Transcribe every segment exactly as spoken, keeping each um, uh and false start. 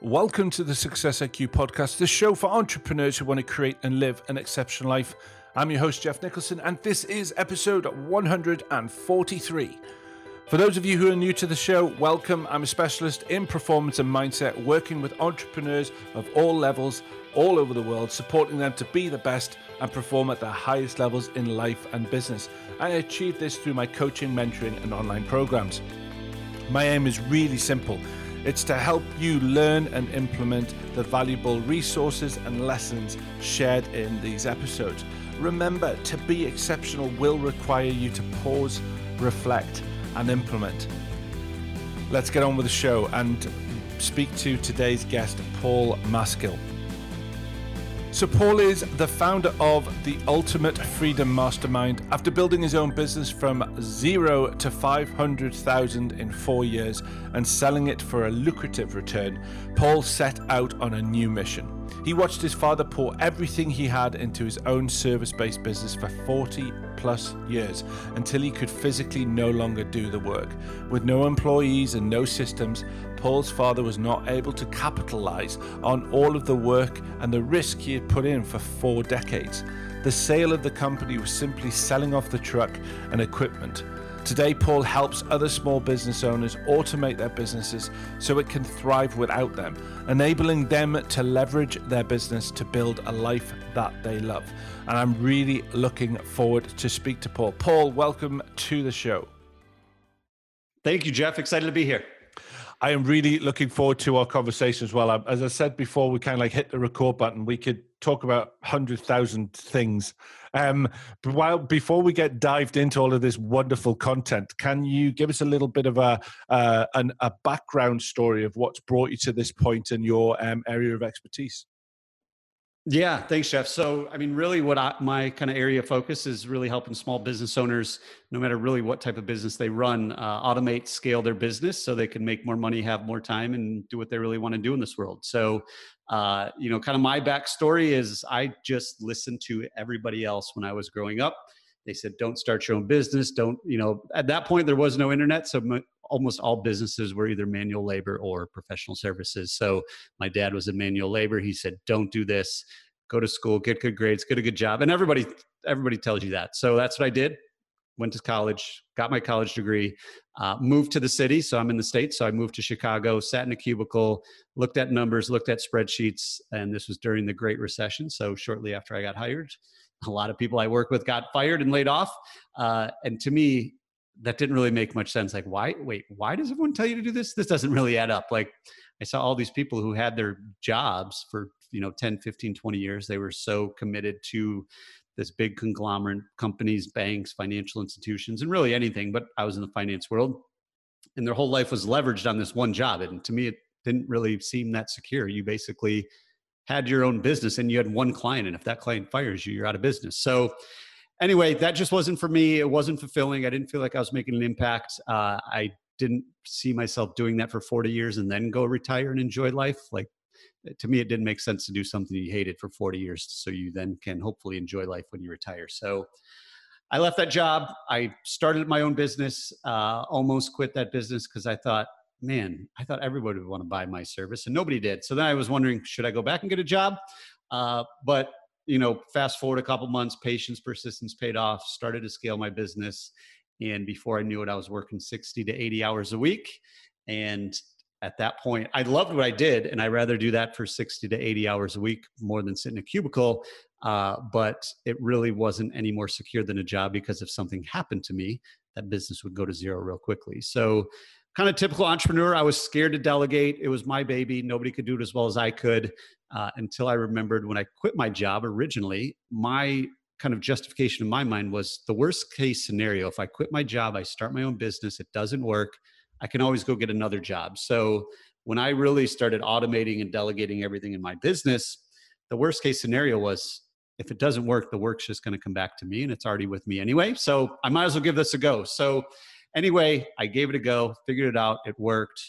Welcome to the Success I Q podcast, the show for entrepreneurs who want to create and live an exceptional life. I'm your host, Jeff Nicholson, and this is episode one hundred forty-three. For those of you who are new to the show, welcome. I'm a specialist in performance and mindset, working with entrepreneurs of all levels, all over the world, supporting them to be the best and perform at their highest levels in life and business. I achieve this through my coaching, mentoring, and online programs. My aim is really simple. It's to help you learn and implement the valuable resources and lessons shared in these episodes. Remember, to be exceptional will require you to pause, reflect, and implement. Let's get on with the show and speak to today's guest, Paul Maskill. So Paul is the founder of the Ultimate Freedom Mastermind. After building his own business from zero to five hundred thousand in four years and selling it for a lucrative return, Paul set out on a new mission. He watched his father pour everything he had into his own service-based business for forty plus years until he could physically no longer do the work. With no employees and no systems, Paul's father was not able to capitalize on all of the work and the risk he had put in for four decades. The sale of the company was simply selling off the truck and equipment. Today, Paul helps other small business owners automate their businesses so it can thrive without them, enabling them to leverage their business to build a life that they love. And I'm really looking forward to speak to Paul. Paul, welcome to the show. Thank you, Jeff. Excited to be here. I am really looking forward to our conversation as well. As I said before, we kind of like hit the record button. We could talk about one hundred thousand things. Um, but while, before we get dived into all of this wonderful content, can you give us a little bit of a uh, an, a background story of what's brought you to this point in your um, area of expertise? Yeah, thanks, Jeff. So, I mean, really what I, my kind of area of focus is really helping small business owners, no matter really what type of business they run, uh, automate, scale their business so they can make more money, have more time, and do what they really want to do in this world. So, uh, you know, kind of my backstory is I just listened to everybody else when I was growing up. They said, don't start your own business. Don't, you know, at that point, there was no internet. So m- almost all businesses were either manual labor or professional services. So my dad was in manual labor. He said, don't do this, go to school, get good grades, get a good job. And everybody, everybody tells you that. So that's what I did. Went to college, got my college degree, uh, moved to the city. So I'm in the States. So I moved to Chicago, sat in a cubicle, looked at numbers, looked at spreadsheets. And this was during the Great Recession. So shortly after I got hired, a lot of people I work with got fired and laid off. Uh, and to me, that didn't really make much sense. Like, why, wait, why does everyone tell you to do this? This doesn't really add up. Like, I saw all these people who had their jobs for, you know, ten, fifteen, twenty years. They were so committed to this big conglomerate, companies, banks, financial institutions, and really anything. But I was in the finance world, and their whole life was leveraged on this one job. And to me, it didn't really seem that secure. You basically had your own business and you had one client. And if that client fires you, you're out of business. So anyway, that just wasn't for me. It wasn't fulfilling. I didn't feel like I was making an impact. Uh, I didn't see myself doing that for forty years and then go retire and enjoy life. Like, to me, it didn't make sense to do something you hated for forty years. So you then can hopefully enjoy life when you retire. So I left that job. I started my own business, uh, almost quit that business because I thought, man, I thought everybody would want to buy my service and nobody did. So then I was wondering, should I go back and get a job? Uh, but, you know, fast forward a couple months, patience, persistence paid off, started to scale my business. And before I knew it, I was working sixty to eighty hours a week. And at that point, I loved what I did. And I'd rather do that for sixty to eighty hours a week more than sit in a cubicle. Uh, but it really wasn't any more secure than a job, because if something happened to me, that business would go to zero real quickly. So kind of typical entrepreneur. I was scared to delegate. It was my baby. Nobody could do it as well as I could, uh, until I remembered when I quit my job originally, my kind of justification in my mind was the worst case scenario. If I quit my job, I start my own business, it doesn't work, I can always go get another job. So when I really started automating and delegating everything in my business, the worst case scenario was, if it doesn't work, the work's just going to come back to me, and it's already with me anyway. So I might as well give this a go. So anyway, I gave it a go, figured it out. It worked,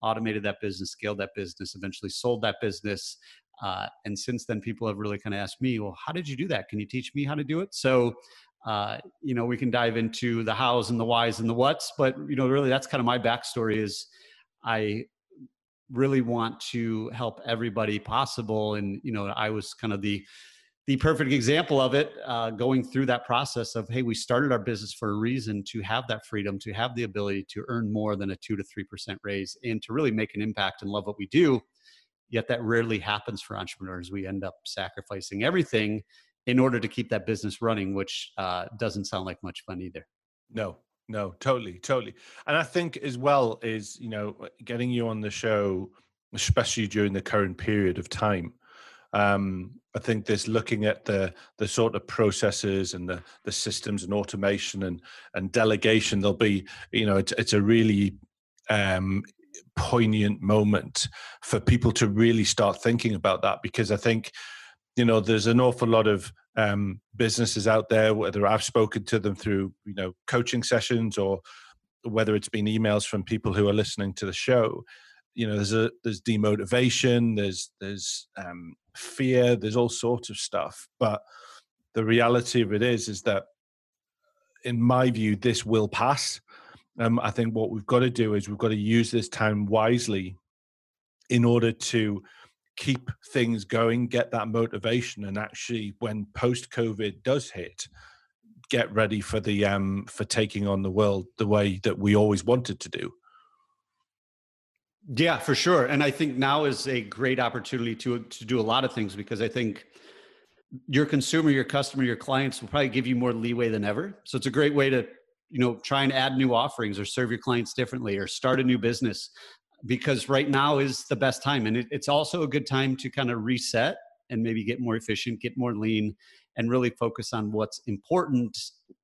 automated that business, scaled that business, eventually sold that business. Uh, and since then, people have really kind of asked me, well, how did you do that? Can you teach me how to do it? So, uh, you know, we can dive into the hows and the whys and the whats, but, you know, really that's kind of my backstory is I really want to help everybody possible. And, you know, I was kind of the, the perfect example of it, uh, going through that process of, hey, we started our business for a reason, to have that freedom, to have the ability to earn more than a two to three percent raise and to really make an impact and love what we do. Yet that rarely happens for entrepreneurs. We end up sacrificing everything in order to keep that business running, which uh, doesn't sound like much fun either. No, no, totally, totally. And I think as well is, you know, getting you on the show, especially during the current period of time, Um, I think this looking at the the sort of processes and the the systems and automation and and delegation, there'll be, you know, it's it's a really um, poignant moment for people to really start thinking about that, because I think, you know, there's an awful lot of um, businesses out there, whether I've spoken to them through, you know, coaching sessions or whether it's been emails from people who are listening to the show. You know, there's a there's demotivation, there's there's um, fear, there's all sorts of stuff. But the reality of it is, is that in my view, this will pass. Um, I think what we've got to do is we've got to use this time wisely in order to keep things going, get that motivation, and actually, when post-COVID does hit, get ready for the um, for taking on the world the way that we always wanted to do. Yeah, for sure. And I think now is a great opportunity to to do a lot of things, because I think your consumer, your customer, your clients will probably give you more leeway than ever. So it's a great way to, you know, try and add new offerings or serve your clients differently or start a new business, because right now is the best time. And it, it's also a good time to kind of reset and maybe get more efficient, get more lean, and really focus on what's important.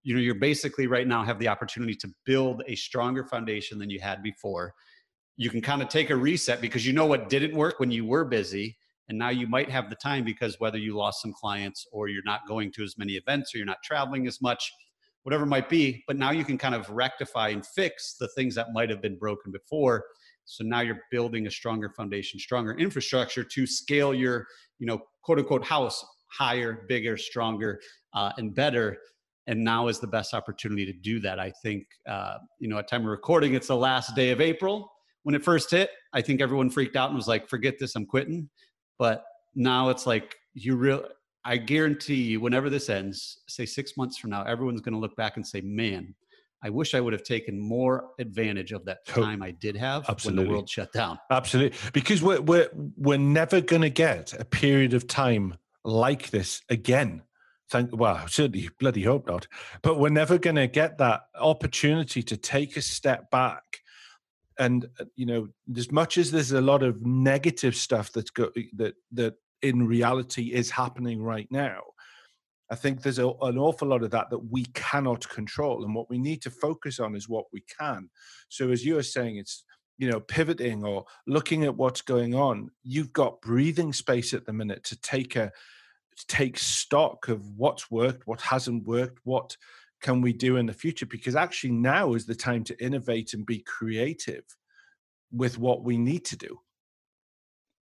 You know, you're basically right now have the opportunity to build a stronger foundation than you had before. You can kind of take a reset because you know what didn't work when you were busy, and now you might have the time, because whether you lost some clients or you're not going to as many events or you're not traveling as much, whatever it might be, but now you can kind of rectify and fix the things that might have been broken before. So now you're building a stronger foundation, stronger infrastructure to scale your, you know, quote unquote house higher, bigger, stronger, uh, and better. And now is the best opportunity to do that. I think, uh, you know, at time of recording, it's the last day of April. When it first hit, I think everyone freaked out and was like, forget this, I'm quitting. But now it's like, you real, I guarantee you, whenever this ends, say six months from now, everyone's going to look back and say, man, I wish I would have taken more advantage of that time I did have. Absolutely. When the world shut down. Absolutely. Because we're, we're, we're never going to get a period of time like this again. Thank, well, I certainly bloody hope not. But we're never going to get that opportunity to take a step back. And, you know, as much as there's a lot of negative stuff that's go, that that in reality is happening right now, I think there's a, an awful lot of that that we cannot control. And what we need to focus on is what we can. So as you are saying, it's, you know, pivoting or looking at what's going on. You've got breathing space at the minute to take a to take stock of what's worked, what hasn't worked, what can we do in the future? Because actually now is the time to innovate and be creative with what we need to do.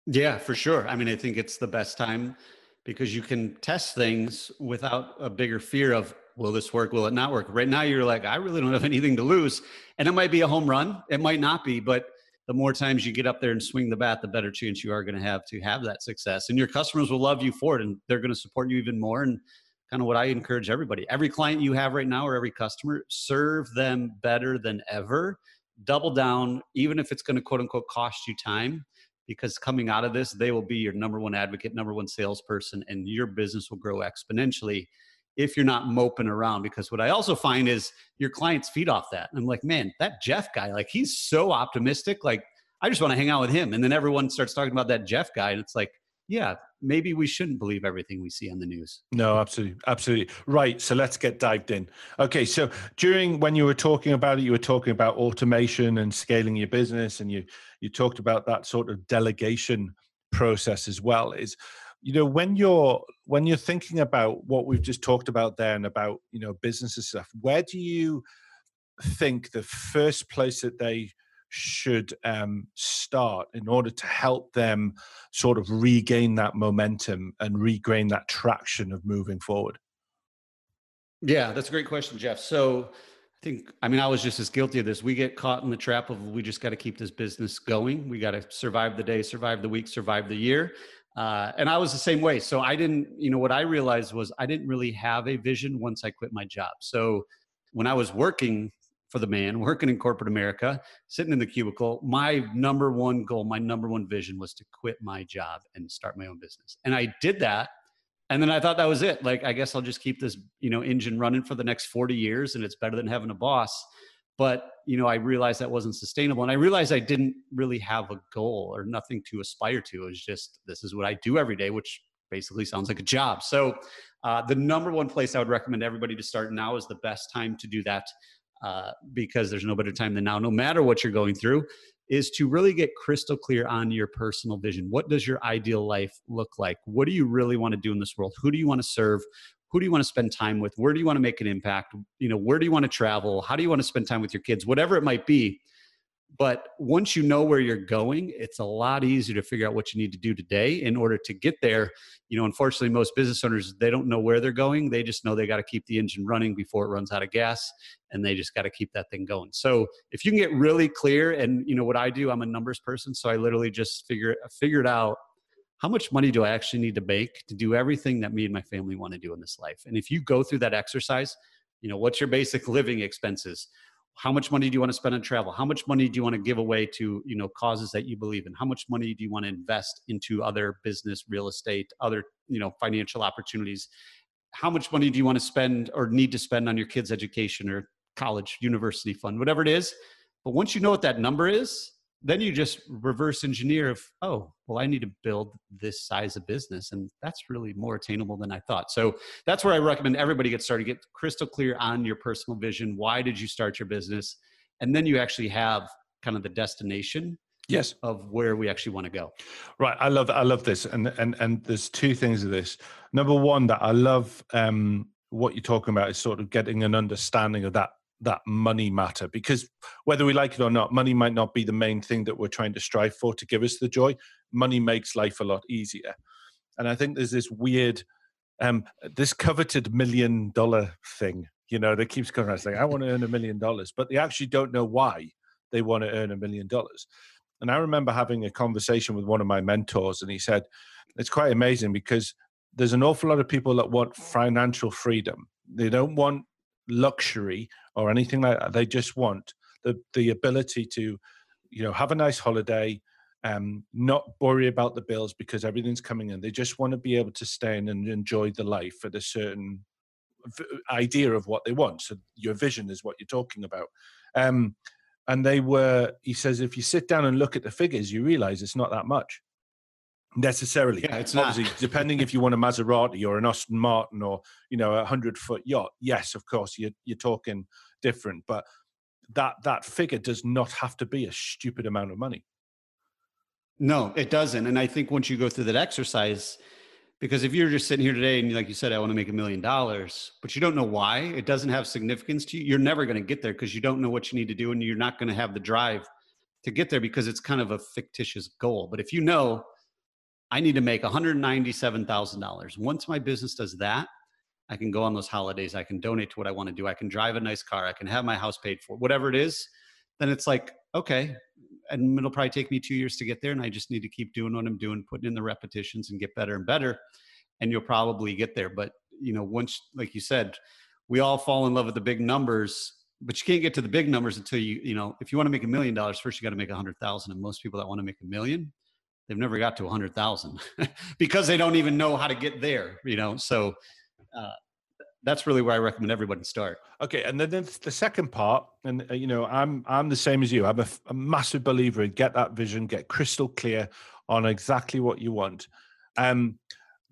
Yeah, for sure. I mean, I think it's the best time because you can test things without a bigger fear of, will this work? Will it not work? Right now you're like, I really don't have anything to lose. And it might be a home run. It might not be, but the more times you get up there and swing the bat, the better chance you are going to have to have that success. And your customers will love you for it, and they're going to support you even more. And kind of what I encourage everybody, every client you have right now or every customer, serve them better than ever. Double down, even if it's going to quote unquote cost you time, because coming out of this, they will be your number one advocate, number one salesperson, and your business will grow exponentially if you're not moping around. Because what I also find is your clients feed off that. I'm like, man, that Jeff guy, like he's so optimistic. Like I just want to hang out with him. And then everyone starts talking about that Jeff guy. And it's like, yeah, maybe we shouldn't believe everything we see on the news. No, absolutely. Absolutely. Right. So let's get dived in. Okay. So during, when you were talking about it, you were talking about automation and scaling your business. And you, you talked about that sort of delegation process as well. Is, you know, when you're, when you're thinking about what we've just talked about there and about, you know, business and stuff, where do you think the first place that they should um, start in order to help them sort of regain that momentum and regain that traction of moving forward? Yeah, that's a great question, Jeff. So I think, I mean, I was just as guilty of this. We get caught in the trap of, we just got to keep this business going. We got to survive the day, survive the week, survive the year. Uh, and I was the same way. So I didn't, you know, what I realized was I didn't really have a vision once I quit my job. So when I was working for the man, working in corporate America, sitting in the cubicle, my number one goal, my number one vision was to quit my job and start my own business. And I did that. And then I thought that was it. Like, I guess I'll just keep this, you know, engine running for the next forty years, and it's better than having a boss. But, you know, I realized that wasn't sustainable. And I realized I didn't really have a goal or nothing to aspire to. It was just, this is what I do every day, which basically sounds like a job. So uh, the number one place I would recommend everybody to start now is the best time to do that, uh, because there's no better time than now, no matter what you're going through, is to really get crystal clear on your personal vision. What does your ideal life look like? What do you really want to do in this world? Who do you want to serve? Who do you want to spend time with? Where do you want to make an impact? You know, where do you want to travel? How do you want to spend time with your kids? Whatever it might be. But once you know where you're going, it's a lot easier to figure out what you need to do today in order to get there. You know, unfortunately, most business owners, they don't know where they're going. They just know they got to keep the engine running before it runs out of gas, and they just got to keep that thing going. So if you can get really clear, and you know what I do, I'm a numbers person. So I literally just figure, figured out, how much money do I actually need to make to do everything that me and my family want to do in this life? And if you go through that exercise, you know, what's your basic living expenses? How much money do you want to spend on travel? How much money do you want to give away to, you know, causes that you believe in? How much money do you want to invest into other business, real estate, other, you know, financial opportunities? How much money do you want to spend or need to spend on your kids' education or college, university fund, whatever it is? But once you know what that number is, then you just reverse engineer of, oh, well, I need to build this size of business. And that's really more attainable than I thought. So that's where I recommend everybody get started. Get crystal clear on your personal vision. Why did you start your business? And then you actually have kind of the destination. Yes. Of where we actually want to go. Right. I love, I love this. And, and, and there's two things of this. Number one, that I love um, what you're talking about is sort of getting an understanding of that that money matter, because whether we like it or not, money might not be the main thing that we're trying to strive for to give us the joy. Money makes life a lot easier. And I think there's this weird, um, this coveted million dollar thing, you know, that keeps coming around saying, I want to earn a million dollars, but they actually don't know why they want to earn a million dollars. And I remember having a conversation with one of my mentors, and he said, it's quite amazing because there's an awful lot of people that want financial freedom. They don't want luxury or anything like that. They just want the the ability to, you know, have a nice holiday, um, not worry about the bills because everything's coming in. They just want to be able to stay in and enjoy the life at a certain idea of what they want. So your vision is what you're talking about. Um, and they were, he says, if you sit down and look at the figures, you realize it's not that much. Necessarily, yeah, it's obviously not. Depending if you want a Maserati or an Aston Martin or, you know, a hundred foot yacht. Yes, of course, you're you're talking different, but that that figure does not have to be a stupid amount of money. No, it doesn't. And I think once you go through that exercise, because if you're just sitting here today and like you said, I want to make a million dollars, but you don't know why, it doesn't have significance to you. You're never going to get there because you don't know what you need to do, and you're not going to have the drive to get there because it's kind of a fictitious goal. But if you know, I need to make one hundred ninety-seven thousand dollars. Once my business does that, I can go on those holidays. I can donate to what I want to do. I can drive a nice car. I can have my house paid for, whatever it is. Then it's like, okay, and it'll probably take me two years to get there. And I just need to keep doing what I'm doing, putting in the repetitions and get better and better. And you'll probably get there. But, you know, once, like you said, we all fall in love with the big numbers, but you can't get to the big numbers until you, you know, if you want to make a million dollars, first you got to make a hundred thousand. And most people that want to make a million, they've never got to a hundred thousand because they don't even know how to get there, you know? So uh, that's really where I recommend everybody start. Okay. And then the second part, and uh, you know, I'm, I'm the same as you. I'm a, a massive believer in get that vision, get crystal clear on exactly what you want. Um,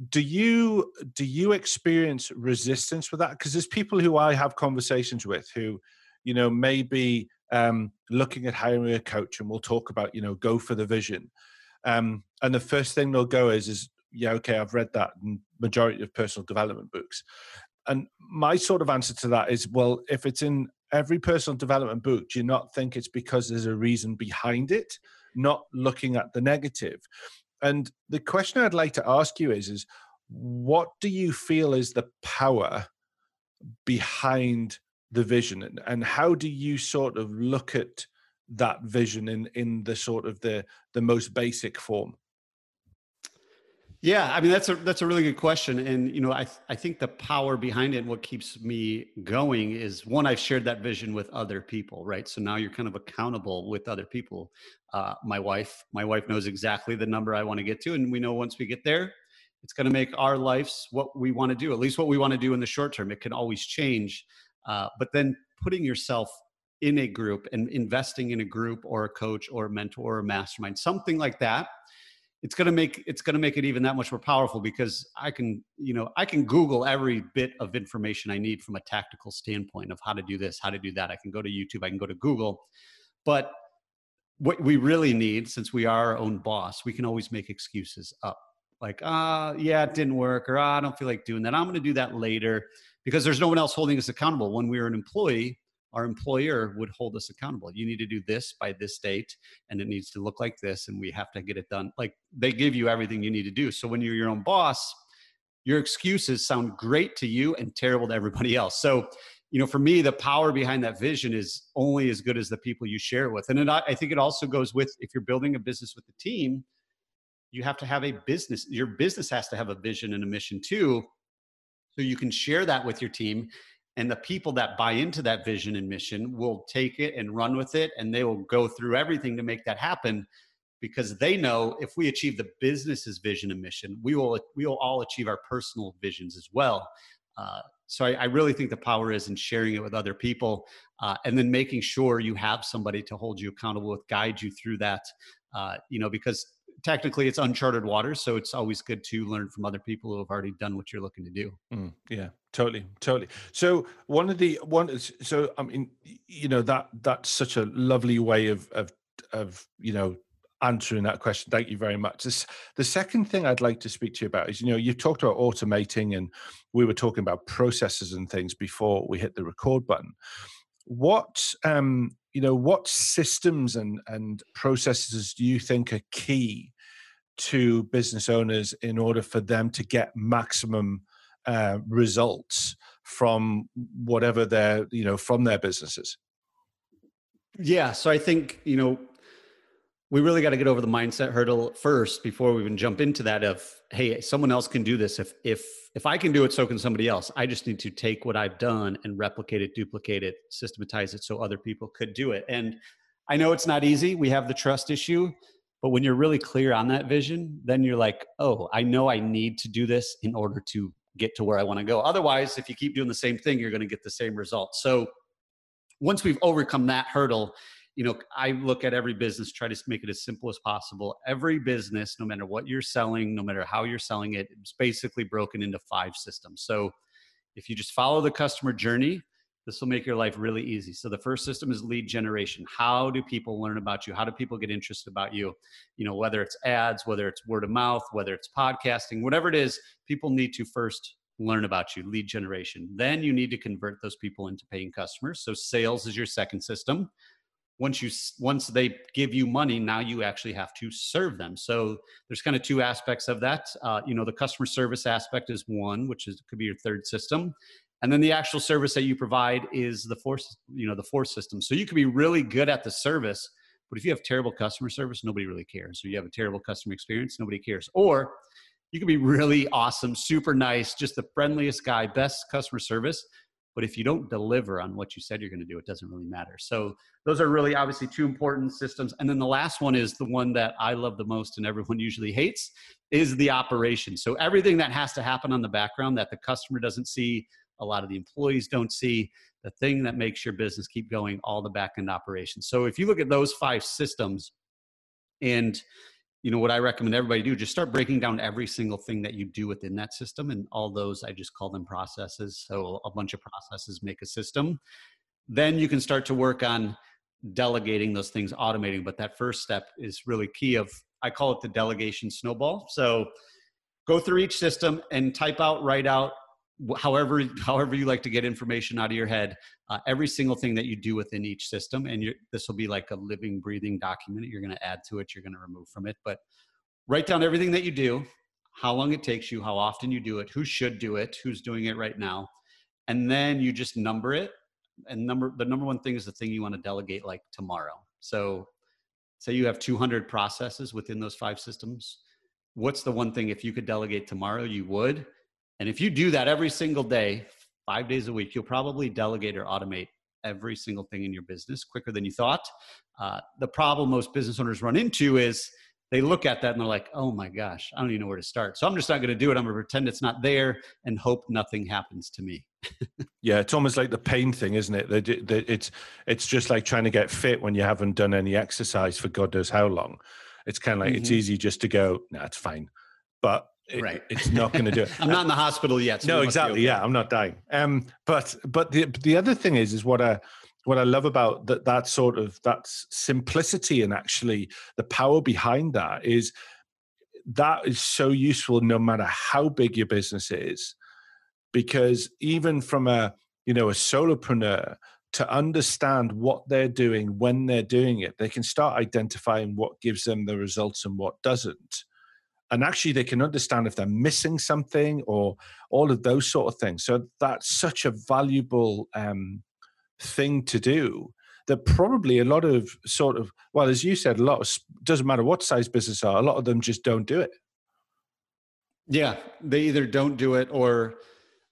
do you, do you experience resistance with that? Cause there's people who I have conversations with who, you know, maybe um, looking at hiring a coach, and we'll talk about, you know, go for the vision. Um, and the first thing they'll go is, is, yeah, okay, I've read that in majority of personal development books. And my sort of answer to that is, well, if it's in every personal development book, do you not think it's because there's a reason behind it, not looking at the negative? And the question I'd like to ask you is, is what do you feel is the power behind the vision, and, and how do you sort of look at that vision in in the sort of the the most basic form? Yeah, I mean, that's a that's a really good question. And, you know, I, I think the power behind it, what keeps me going is, one, I've shared that vision with other people, right? So now you're kind of accountable with other people. Uh, my wife, my wife knows exactly the number I want to get to. And we know once we get there, it's going to make our lives what we want to do, at least what we want to do in the short term. It can always change. Uh, but then putting yourself in a group and investing in a group or a coach or a mentor or a mastermind, something like that, it's going to make, it's going to make it even that much more powerful, because I can, you know, I can Google every bit of information I need from a tactical standpoint of how to do this, how to do that. I can go to YouTube, I can go to Google, but what we really need, since we are our own boss, we can always make excuses up like, ah, yeah, it didn't work, or ah, I don't feel like doing that. I'm going to do that later, because there's no one else holding us accountable. When we were an employee, our employer would hold us accountable. You need to do this by this date, and it needs to look like this, and we have to get it done. Like, they give you everything you need to do. So when you're your own boss, your excuses sound great to you and terrible to everybody else. So, you know, for me, the power behind that vision is only as good as the people you share it with. And it, I think it also goes with, if you're building a business with the team, you have to have a business. Your business has to have a vision and a mission too, so you can share that with your team. And the people that buy into that vision and mission will take it and run with it, and they will go through everything to make that happen, because they know if we achieve the business's vision and mission, we will we will all achieve our personal visions as well. Uh, so I, I really think the power is in sharing it with other people, uh, and then making sure you have somebody to hold you accountable with, guide you through that. Uh, you know, because technically it's uncharted water, so it's always good to learn from other people who have already done what you're looking to do. Mm, yeah, totally, totally. So one of the one is, so I mean, you know, that that's such a lovely way of of of you know, answering that question. Thank you very much. This, the second thing I'd like to speak to you about is, you know, you talked about automating, and we were talking about processes and things before we hit the record button. What um you know, what systems and and processes do you think are key to business owners in order for them to get maximum uh, results from whatever their, you know, from their businesses? Yeah, so I think, you know, we really got to get over the mindset hurdle first before we even jump into that of, hey, someone else can do this. If if if I can do it, so can somebody else. I just need to take what I've done and replicate it, duplicate it, systematize it so other people could do it. And I know it's not easy. We have the trust issue, but when you're really clear on that vision, then you're like, oh, I know I need to do this in order to get to where I want to go. Otherwise, if you keep doing the same thing, you're going to get the same result. So once we've overcome that hurdle, you know, I look at every business, try to make it as simple as possible. Every business, no matter what you're selling, no matter how you're selling it, it's basically broken into five systems. So if you just follow the customer journey, this will make your life really easy. So the first system is lead generation. How do people learn about you? How do people get interested about you? You know, whether it's ads, whether it's word of mouth, whether it's podcasting, whatever it is, people need to first learn about you, lead generation. Then you need to convert those people into paying customers. So sales is your second system. Once you, once they give you money, now you actually have to serve them. So there's kind of two aspects of that. Uh, you know, the customer service aspect is one, which is, could be your third system. And then the actual service that you provide is the fourth, you know, the fourth system. So you could be really good at the service, but if you have terrible customer service, nobody really cares. So you have a terrible customer experience, nobody cares. Or you could be really awesome, super nice, just the friendliest guy, best customer service, but if you don't deliver on what you said you're going to do, it doesn't really matter. So those are really obviously two important systems. And then the last one is the one that I love the most and everyone usually hates, is the operation. So everything that has to happen on the background that the customer doesn't see, a lot of the employees don't see, the thing that makes your business keep going, all the back-end operations. So if you look at those five systems, and you know what I recommend everybody do, just start breaking down every single thing that you do within that system. And all those, I just call them processes. So a bunch of processes make a system. Then you can start to work on delegating those things, automating. But that first step is really key of, I call it the delegation snowball. So go through each system and type out, write out, however, however you like to get information out of your head, uh, every single thing that you do within each system. And you're, this will be like a living, breathing document. You're going to add to it, you're going to remove from it, but write down everything that you do, how long it takes you, how often you do it, who should do it, who's doing it right now. And then you just number it. and number the number one thing is the thing you want to delegate like tomorrow. So say you have two hundred processes within those five systems. What's the one thing if you could delegate tomorrow you would? And if you do that every single day, five days a week, you'll probably delegate or automate every single thing in your business quicker than you thought. Uh, the problem most business owners run into is they look at that and they're like, oh my gosh, I don't even know where to start. So I'm just not going to do it. I'm going to pretend it's not there and hope nothing happens to me. Yeah, it's almost like the pain thing, isn't it? That it's it's just like trying to get fit when you haven't done any exercise for God knows how long. It's kind of like, mm-hmm. it's easy just to go, nah, it's fine. But It, right. It's not going to do it. I'm not in the hospital yet. So no, exactly. Okay. Yeah. I'm not dying. Um, but, but the, the other thing is, is what I, what I love about that, that sort of, that simplicity and actually the power behind that is that is so useful no matter how big your business is, because even from a, you know, a solopreneur to understand what they're doing, when they're doing it, they can start identifying what gives them the results and what doesn't. And actually they can understand if they're missing something or all of those sort of things. So that's such a valuable um, thing to do that probably a lot of sort of, well, as you said, a lot of, doesn't matter what size business are, a lot of them just don't do it. Yeah, they either don't do it or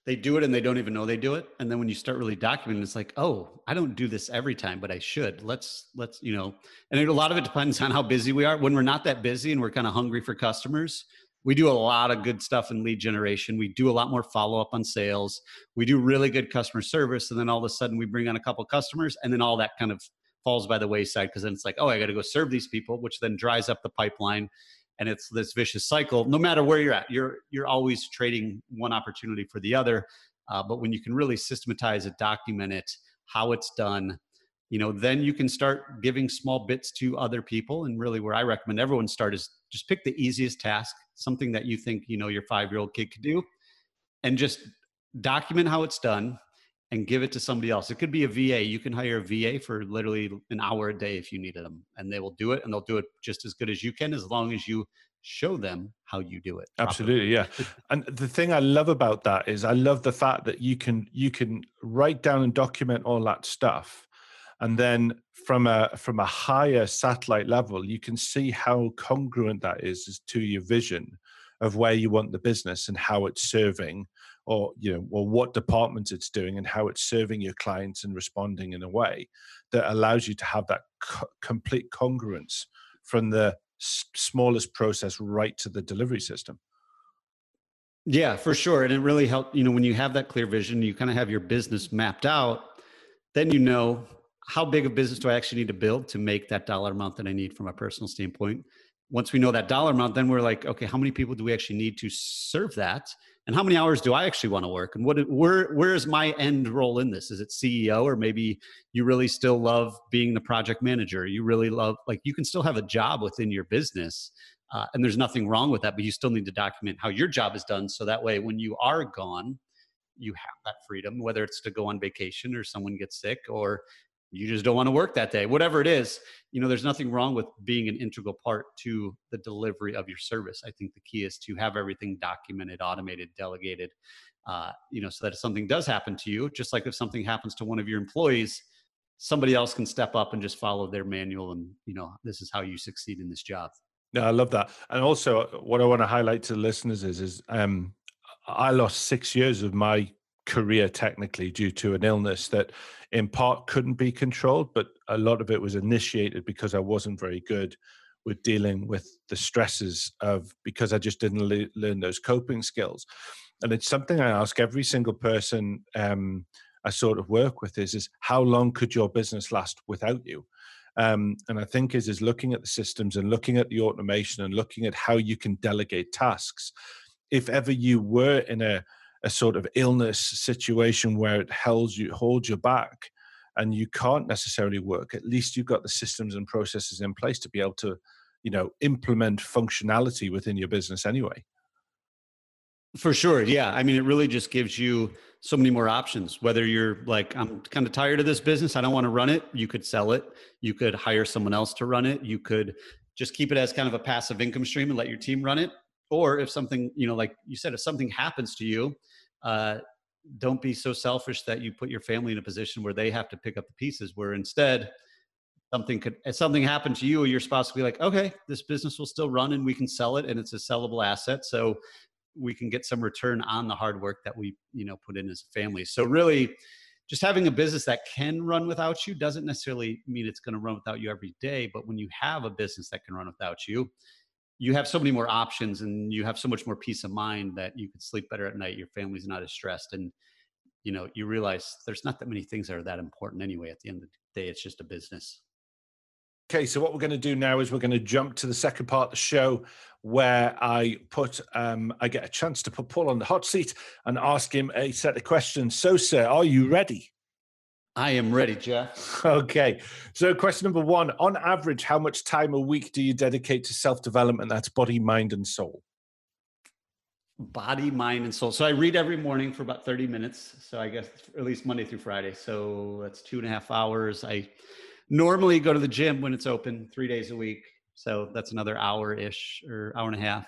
they do it and they don't even know they do it. And then when you start really documenting, it's like, oh, I don't do this every time, but I should. Let's, let's, you know, and a lot of it depends on how busy we are. When we're not that busy and we're kind of hungry for customers, we do a lot of good stuff in lead generation. We do a lot more follow-up on sales. We do really good customer service. And then all of a sudden we bring on a couple of customers and then all that kind of falls by the wayside. Cause then it's like, oh, I got to go serve these people, which then dries up the pipeline. And it's this vicious cycle. No matter where you're at, you're you're always trading one opportunity for the other. Uh, but when you can really systematize it, document it, how it's done, you know, then you can start giving small bits to other people. And really, where I recommend everyone start is just pick the easiest task, something that you think you know your five-year-old kid could do, and just document how it's done and give it to somebody else. It could be a V A. You can hire a V A for literally an hour a day if you needed them, and they will do it, and they'll do it just as good as you can, as long as you show them how you do it. Absolutely, yeah. And the thing I love about that is I love the fact that you can you can write down and document all that stuff, and then from a from a higher satellite level, you can see how congruent that is, is to your vision of where you want the business and how it's serving, or you know, or what department it's doing and how it's serving your clients and responding in a way that allows you to have that co- complete congruence from the s- smallest process right to the delivery system. Yeah, for sure. And it really helped, you know, when you have that clear vision, you kind of have your business mapped out, then you know, how big a business do I actually need to build to make that dollar amount that I need from a personal standpoint? Once we know that dollar amount, then we're like, okay, how many people do we actually need to serve that? And how many hours do I actually want to work? And what, where, where is my end role in this? Is it C E O? Or maybe you really still love being the project manager. You really love, like you can still have a job within your business uh, and there's nothing wrong with that, but you still need to document how your job is done. So that way, when you are gone, you have that freedom, whether it's to go on vacation or someone gets sick or you just don't want to work that day, whatever it is, you know, there's nothing wrong with being an integral part to the delivery of your service. I think the key is to have everything documented, automated, delegated, uh, you know, so that if something does happen to you, just like if something happens to one of your employees, somebody else can step up and just follow their manual. And, you know, this is how you succeed in this job. No, I love that. And also what I want to highlight to the listeners is, is um, I lost six years of my career technically due to an illness that in part couldn't be controlled, but a lot of it was initiated because I wasn't very good with dealing with the stresses of, because I just didn't le- learn those coping skills. And it's something I ask every single person um, I sort of work with is, is how long could your business last without you? Um, and I think is, is looking at the systems and looking at the automation and looking at how you can delegate tasks. If ever you were in a a sort of illness situation where it holds you, holds you back and you can't necessarily work, at least you've got the systems and processes in place to be able to, you know, implement functionality within your business anyway. For sure. Yeah. I mean, it really just gives you so many more options, whether you're like, I'm kind of tired of this business. I don't want to run it. You could sell it. You could hire someone else to run it. You could just keep it as kind of a passive income stream and let your team run it. Or if something, you know, like you said, if something happens to you, uh, don't be so selfish that you put your family in a position where they have to pick up the pieces, where instead something could, if something happened to you or your spouse would be like, okay, this business will still run and we can sell it and it's a sellable asset. So we can get some return on the hard work that we, you know, put in as a family. So really just having a business that can run without you doesn't necessarily mean it's going to run without you every day. But when you have a business that can run without you, you have so many more options and you have so much more peace of mind that you can sleep better at night. Your family's not as stressed. And, you know, you realize there's not that many things that are that important anyway. At the end of the day, it's just a business. Okay, so what we're going to do now is we're going to jump to the second part of the show where I put, um, I get a chance to put Paul on the hot seat and ask him a set of questions. So, sir, are you ready? I am ready, Jeff. Okay, so question number one, on average, how much time a week do you dedicate to self-development? That's body, mind, and soul. Body, mind, and soul. So I read every morning for about thirty minutes. So I guess at least Monday through Friday. So that's two and a half hours. I normally go to the gym when it's open three days a week. So that's another hour-ish or hour and a half.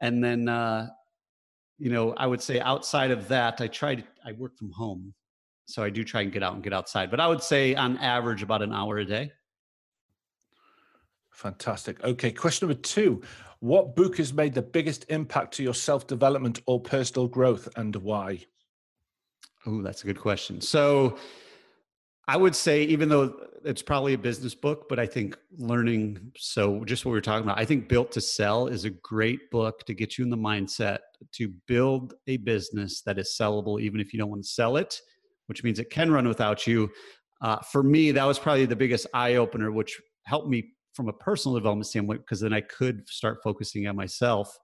And then, uh, you know, I would say outside of that, I try to, I work from home. So I do try and get out and get outside, but I would say on average about an hour a day. Fantastic. Okay. Question number two, what book has made the biggest impact to your self-development or personal growth and why? Oh, that's a good question. So I would say, even though it's probably a business book, but I think learning, so just what we were talking about, I think Built to Sell is a great book to get you in the mindset to build a business that is sellable, even if you don't want to sell it, which means it can run without you. Uh, for me, that was probably the biggest eye-opener, which helped me from a personal development standpoint, because then I could start focusing on myself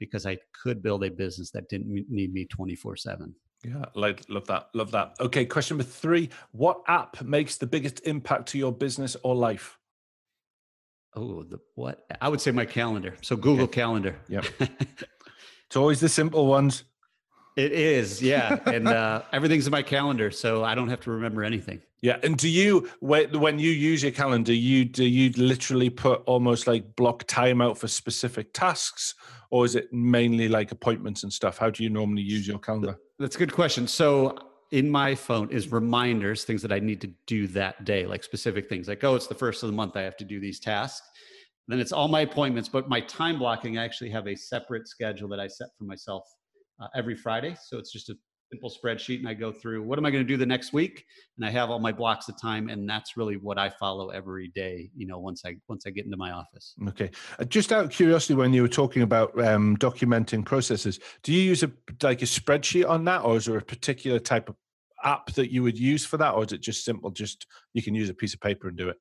because I could build a business that didn't need me twenty-four seven. Yeah, love that. Love that. Okay, question number three. What app makes the biggest impact to your business or life? Oh, the what? I would say my calendar. So Google okay. Calendar. Yep. It's always the simple ones. It is, yeah. And uh, everything's in my calendar, so I don't have to remember anything. Yeah, and do you, when you use your calendar, you do you literally put almost like block time out for specific tasks, or is it mainly like appointments and stuff? How do you normally use your calendar? That's a good question. So in my phone is reminders, things that I need to do that day, like specific things. Like, oh, it's the first of the month, I have to do these tasks. Then it's all my appointments, but my time blocking, I actually have a separate schedule that I set for myself Uh, every Friday. So it's just a simple spreadsheet and I go through, what am I going to do the next week? And I have all my blocks of time. And that's really what I follow every day, you know, once I, once I get into my office. Okay. Uh, just out of curiosity, when you were talking about um, documenting processes, do you use a, like a spreadsheet on that? Or is there a particular type of app that you would use for that? Or is it just simple, just you can use a piece of paper and do it?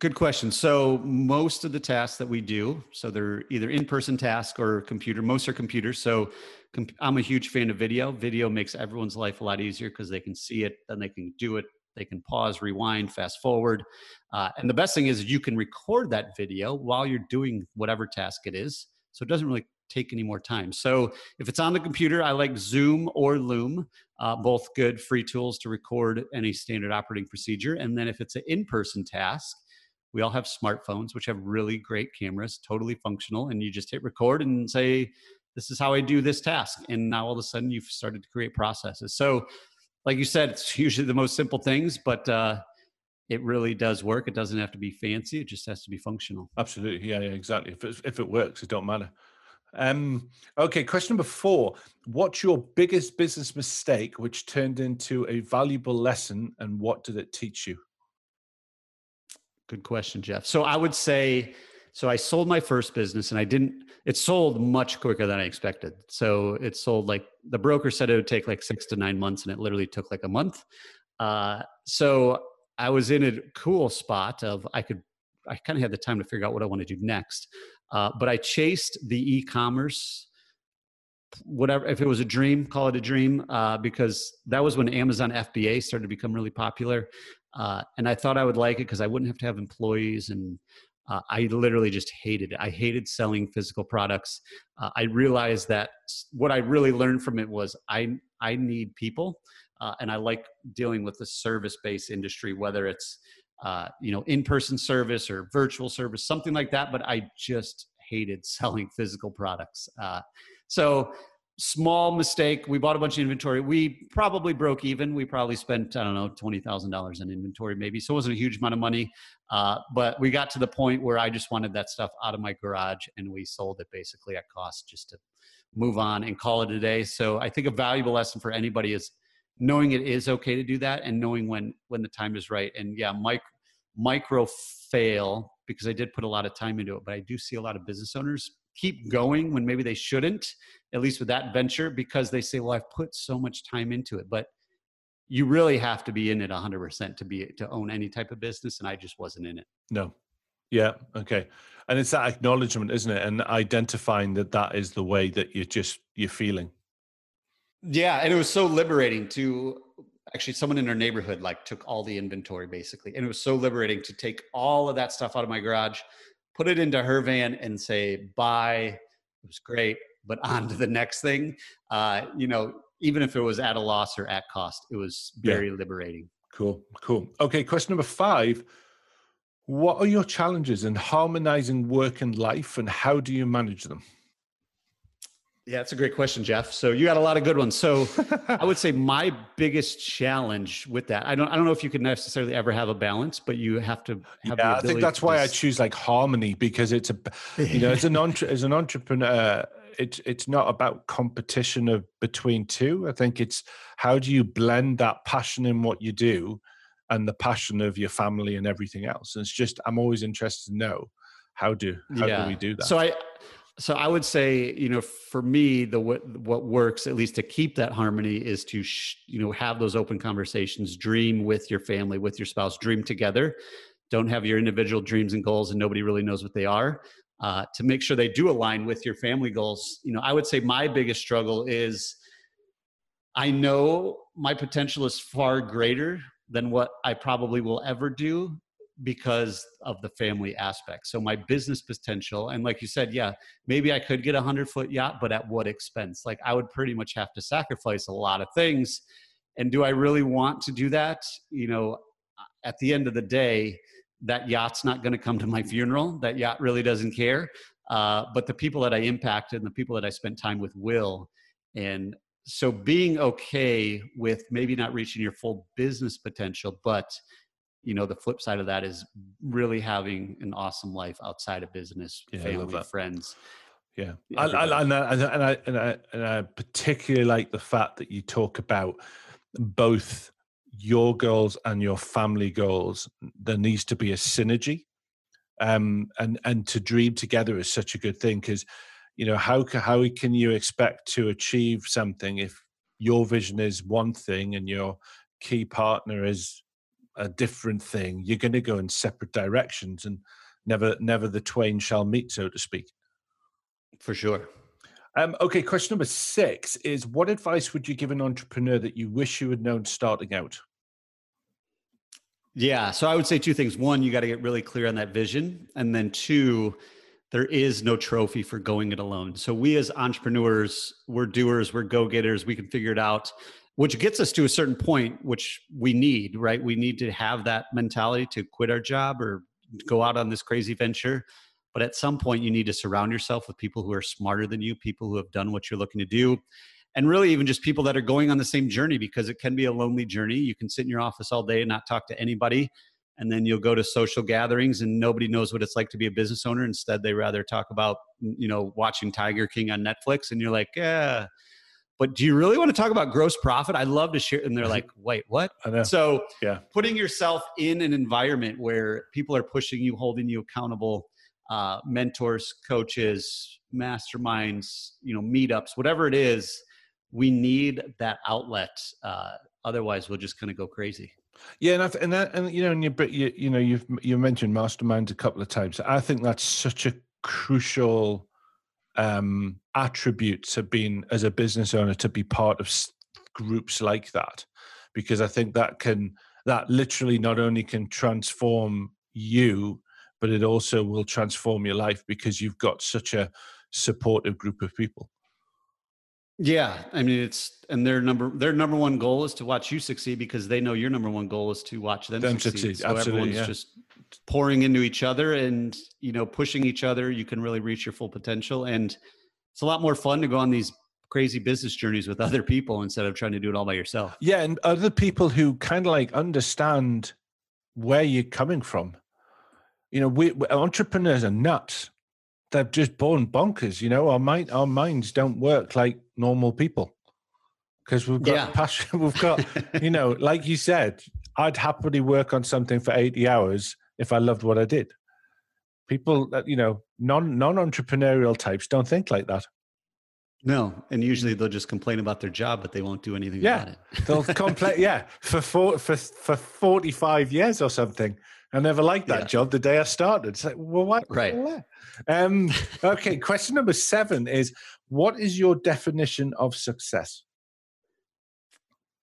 Good question. So most of the tasks that we do, so they're either in-person tasks or computer, most are computers. So comp I'm a huge fan of video. Video makes everyone's life a lot easier because they can see it, then they can do it. They can pause, rewind, fast forward. Uh, and the best thing is you can record that video while you're doing whatever task it is. So it doesn't really take any more time. So if it's on the computer, I like Zoom or Loom, uh, both good free tools to record any standard operating procedure. And then if it's an in-person task, we all have smartphones, which have really great cameras, totally functional. And you just hit record and say, this is how I do this task. And now all of a sudden you've started to create processes. So like you said, it's usually the most simple things, but uh, it really does work. It doesn't have to be fancy. It just has to be functional. Absolutely. Yeah, yeah, exactly. If it, if it works, it don't matter. Um, okay. Question number four, what's your biggest business mistake, which turned into a valuable lesson, and what did it teach you? Good question, Jeff. So I would say, so I sold my first business and I didn't, it sold much quicker than I expected. So it sold like, the broker said it would take like six to nine months and it literally took like a month. Uh, so I was in a cool spot of, I could, I kind of had the time to figure out what I want to do next. Uh, but I chased the e-commerce, whatever, if it was a dream, call it a dream, uh, because that was when Amazon F B A started to become really popular. Uh, and I thought I would like it because I wouldn't have to have employees. And uh, I literally just hated it. I hated selling physical products. Uh, I realized that what I really learned from it was I, I need people. Uh, and I like dealing with the service-based industry, whether it's, uh, you know, in-person service or virtual service, something like that. But I just hated selling physical products. Uh, so small mistake. We bought a bunch of inventory. We probably broke even. We probably spent, I don't know, twenty thousand dollars in inventory maybe. So it wasn't a huge amount of money. Uh, but we got to the point where I just wanted that stuff out of my garage, and we sold it basically at cost just to move on and call it a day. So I think a valuable lesson for anybody is knowing it is okay to do that, and knowing when, when the time is right. And yeah, mic, micro fail, because I did put a lot of time into it, but I do see a lot of business owners keep going when maybe they shouldn't, at least with that venture, because they say, well, I've put so much time into it. But you really have to be in it one hundred percent to be to own any type of business, and I just wasn't in it. No. Yeah. Okay. And it's that acknowledgement, isn't it? And identifying that that is the way that you're just, you're feeling. Yeah. And it was so liberating to, actually someone in our neighborhood like took all the inventory basically. And it was so liberating to take all of that stuff out of my garage, put it into her van and say, bye, it was great, but on to the next thing. Uh, you know, even if it was at a loss or at cost, it was very yeah. liberating. Cool. Cool. Okay. Question number five. What are your challenges in harmonizing work and life, and how do you manage them? Yeah, that's a great question, Jeff. So you got a lot of good ones. So I would say my biggest challenge with that, I don't, I don't know if you could necessarily ever have a balance, but you have to have yeah, the I think that's why just... I choose like harmony, because it's a, you know, as an entre- as an entrepreneur, it's it's not about competition of between two. I think it's how do you blend that passion in what you do and the passion of your family and everything else. And it's just, I'm always interested to know how do how yeah. do we do that? So I, so I would say, you know, for me, the what what works at least to keep that harmony is to sh- you know have those open conversations, dream with your family, with your spouse, dream together. Don't have your individual dreams and goals, and nobody really knows what they are. Uh, to make sure they do align with your family goals, you know, I would say my biggest struggle is I know my potential is far greater than what I probably will ever do because of the family aspect. So my business potential, and like you said, yeah, maybe I could get a hundred foot yacht, but at what expense? Like I would pretty much have to sacrifice a lot of things. And do I really want to do that? You know, at the end of the day, that yacht's not going to come to my funeral. That yacht really doesn't care. Uh, but the people that I impacted and the people that I spent time with will. And so being okay with maybe not reaching your full business potential, but you know, the flip side of that is really having an awesome life outside of business, yeah, family, friends. Yeah. I, I, and, I, and, I, and, I, and I particularly like the fact that you talk about both your goals and your family goals. There needs to be a synergy. Um, and, and to dream together is such a good thing, because you know, how can, how can you expect to achieve something if your vision is one thing and your key partner is a different thing? You're going to go in separate directions, and never never the twain shall meet, so to speak. For sure. Um, okay, question number six is, what advice would you give an entrepreneur that you wish you had known starting out? Yeah, so I would say two things. One, you got to get really clear on that vision. And then two, there is no trophy for going it alone. So we as entrepreneurs, we're doers, we're go-getters, we can figure it out, which gets us to a certain point, which we need, right? We need to have that mentality to quit our job or go out on this crazy venture. But at some point, you need to surround yourself with people who are smarter than you, people who have done what you're looking to do, and really even just people that are going on the same journey, because it can be a lonely journey. You can sit in your office all day and not talk to anybody. And then you'll go to social gatherings and nobody knows what it's like to be a business owner. Instead, they rather talk about, you know, watching Tiger King on Netflix. And you're like, yeah, but do you really want to talk about gross profit? I love to share. And they're like, wait, what? So yeah. Putting yourself in an environment where people are pushing you, holding you accountable, uh, mentors, coaches, masterminds, you know, meetups, whatever it is, we need that outlet. Uh, otherwise, we'll just kind of go crazy. Yeah, and I've, and that, and you know, and you, but you, you know, you've you mentioned masterminds a couple of times. I think that's such a crucial um, attribute to being as a business owner, to be part of groups like that, because I think that can that literally not only can transform you, but it also will transform your life, because you've got such a supportive group of people. Yeah. I mean, it's, and their number, their number one goal is to watch you succeed, because they know your number one goal is to watch them, them succeed. succeed. So absolutely, everyone's yeah. just pouring into each other and, you know, pushing each other. You can really reach your full potential. And it's a lot more fun to go on these crazy business journeys with other people instead of trying to do it all by yourself. Yeah. And other people who kind of like understand where you're coming from. You know, we, entrepreneurs are nuts. They're just born bonkers. You know, our mind, our minds don't work like normal people because we've got yeah. passion. We've got, you know, like you said, I'd happily work on something for eighty hours if I loved what I did. People that, you know, non, non-entrepreneurial types don't think like that. No. And usually they'll just complain about their job, but they won't do anything yeah. about it. They'll complain. Yeah. For, four, for, for forty-five years or something. I never liked that yeah. job the day I started. It's like, well, why? Right. Um, okay. Question number seven is, what is your definition of success?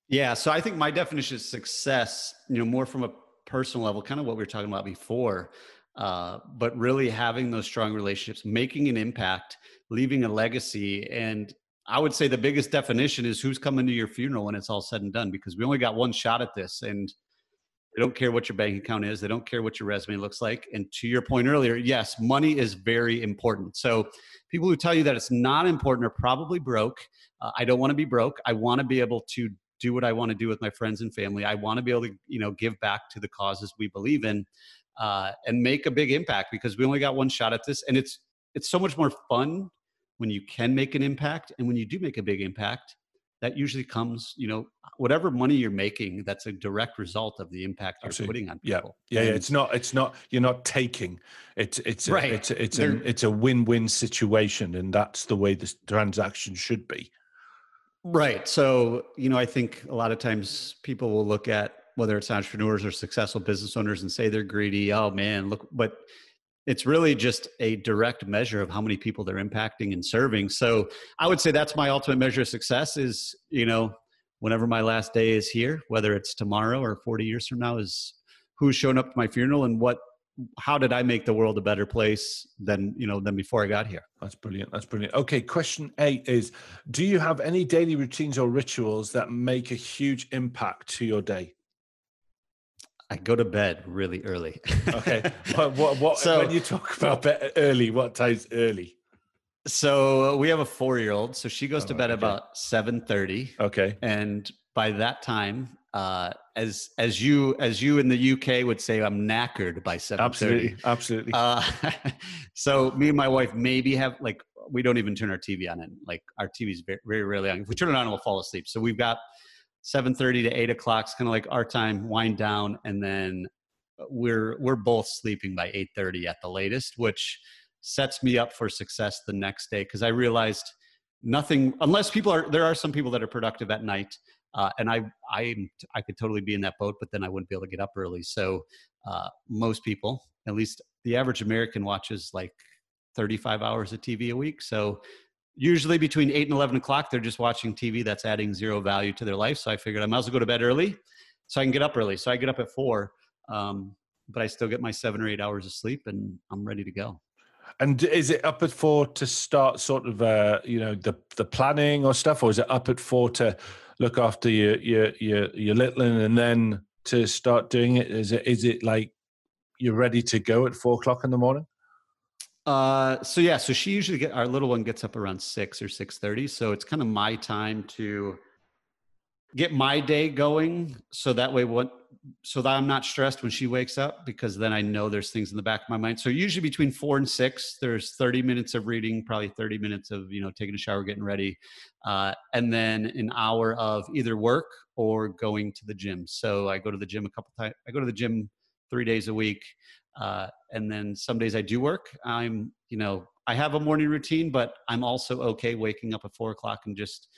Yeah. So I think my definition of success, you know, more from a personal level, kind of what we were talking about before, uh, but really having those strong relationships, making an impact, leaving a legacy. And I would say the biggest definition is who's coming to your funeral when it's all said and done, because we only got one shot at this. And they don't care what your bank account is. They don't care what your resume looks like. And to your point earlier, yes, money is very important. So people who tell you that it's not important are probably broke. Uh, I don't want to be broke. I want to be able to do what I want to do with my friends and family. I want to be able to, you know, give back to the causes we believe in uh, and make a big impact, because we only got one shot at this. And it's it's so much more fun when you can make an impact. And when you do make a big impact, that usually comes, you know, whatever money you're making, that's a direct result of the impact you're Absolutely. Putting on people. Yeah, yeah, yeah. It's not, it's not, you're not taking. It's, it's, a, right. it's, a, it's, a, it's a win-win situation, and that's the way this transaction should be. Right. So, you know, I think a lot of times people will look at whether it's entrepreneurs or successful business owners and say they're greedy. Oh man, look, but it's really just a direct measure of how many people they're impacting and serving. So I would say that's my ultimate measure of success is, you know, whenever my last day is here, whether it's tomorrow or forty years from now, is who's showing up to my funeral and what, how did I make the world a better place than, you know, than before I got here. That's brilliant. That's brilliant. Okay. Question eight is, do you have any daily routines or rituals that make a huge impact to your day? I go to bed really early. Okay. What, what, what, so, when you talk about bed early, what time's early? So we have a four-year-old. So she goes oh, to bed okay. about seven thirty. Okay. And by that time, uh, as as you as you in the U K would say, I'm knackered by seven thirty. Absolutely. Absolutely. Uh, so me and my wife maybe have, like, we don't even turn our T V on. And like our T V's very, very rarely on. If we turn it on, we'll fall asleep. So we've got seven thirty to eight o'clock is kind of like our time, wind down. And then we're, we're both sleeping by eight thirty at the latest, which sets me up for success the next day. Cause I realized nothing, unless people are, there are some people that are productive at night. Uh, and I, I, I could totally be in that boat, but then I wouldn't be able to get up early. So uh, most people, at least the average American, watches like thirty-five hours of T V a week. So usually between eight and eleven o'clock, they're just watching T V that's adding zero value to their life. So I figured I might as well go to bed early so I can get up early. So I get up at four, um, but I still get my seven or eight hours of sleep and I'm ready to go. And is it up at four to start sort of, uh, you know, the the planning or stuff, or is it up at four to look after your, your, your, your little one and then to start doing it? Is it, is it like you're ready to go at four o'clock in the morning? Uh, so yeah, so she usually get, our little one gets up around six or six thirty. So it's kind of my time to get my day going. So that way, what, so that I'm not stressed when she wakes up, because then I know there's things in the back of my mind. So usually between four and six, there's thirty minutes of reading, probably thirty minutes of, you know, taking a shower, getting ready. Uh, and then an hour of either work or going to the gym. So I go to the gym a couple times. I go to the gym three days a week. Uh, and then some days I do work. I'm, you know, I have a morning routine, but I'm also okay waking up at four o'clock and just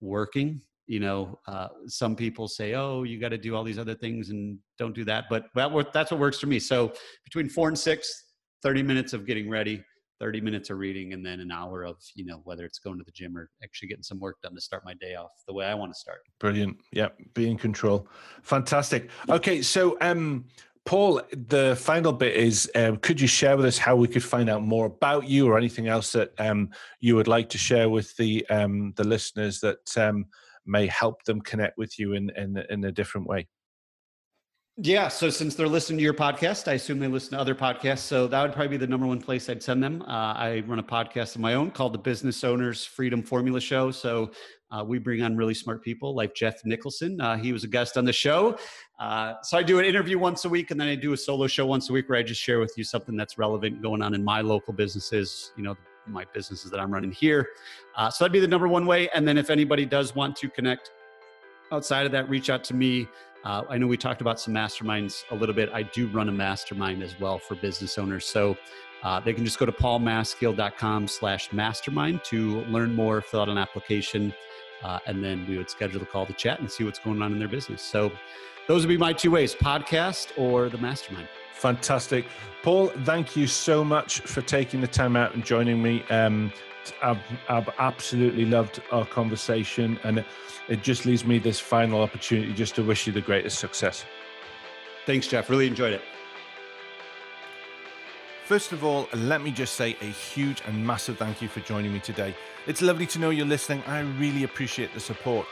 working. You know, uh, some people say, oh, you got to do all these other things and don't do that. But that, that's what works for me. So between four and six, thirty minutes of getting ready, thirty minutes of reading, and then an hour of, you know, whether it's going to the gym or actually getting some work done to start my day off the way I want to start. Brilliant. Yeah. Be in control. Fantastic. Okay. So, um, Paul, the final bit is, um, could you share with us how we could find out more about you or anything else that um, you would like to share with the um, the listeners that um, may help them connect with you in, in, in a different way? Yeah. So since they're listening to your podcast, I assume they listen to other podcasts. So that would probably be the number one place I'd send them. Uh, I run a podcast of my own called the Business Owners Freedom Formula Show. So uh, we bring on really smart people like Jeff Nicholson. Uh, he was a guest on the show. Uh, so I do an interview once a week, and then I do a solo show once a week where I just share with you something that's relevant going on in my local businesses, you know, my businesses that I'm running here. Uh, so that'd be the number one way. And then if anybody does want to connect outside of that, reach out to me. Uh, I know we talked about some masterminds a little bit. I do run a mastermind as well for business owners. So uh, they can just go to paulmaskill.com slash mastermind to learn more, fill out an application, uh, and then we would schedule a call to chat and see what's going on in their business. So those would be my two ways, podcast or the mastermind. Fantastic. Paul, thank you so much for taking the time out and joining me. Um, I've, I've absolutely loved our conversation, and it just leaves me this final opportunity just to wish you the greatest success. Thanks, Jeff. Really enjoyed it. First of all, let me just say a huge and massive thank you for joining me today. It's lovely to know you're listening. I really appreciate the support.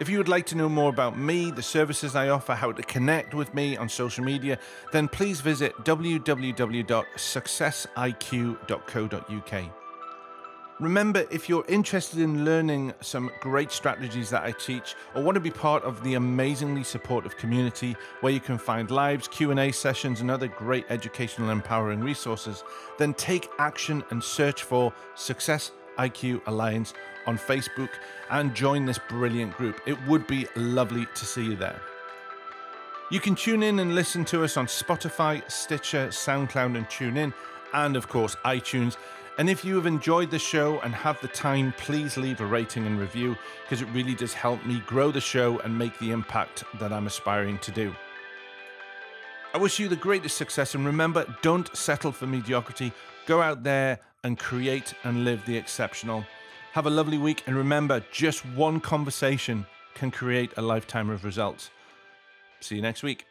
If you would like to know more about me, the services I offer, how to connect with me on social media, then please visit w w w dot success i q dot co dot u k. Remember, if you're interested in learning some great strategies that I teach, or want to be part of the amazingly supportive community where you can find lives, Q and A sessions, and other great educational and empowering resources, then take action and search for Success I Q Alliance on Facebook and join this brilliant group. It would be lovely to see you there. You can tune in and listen to us on Spotify, Stitcher, SoundCloud, and TuneIn, and of course, iTunes. And if you have enjoyed the show and have the time, please leave a rating and review, because it really does help me grow the show and make the impact that I'm aspiring to do. I wish you the greatest success, and remember, don't settle for mediocrity. Go out there and create and live the exceptional. Have a lovely week, and remember, just one conversation can create a lifetime of results. See you next week.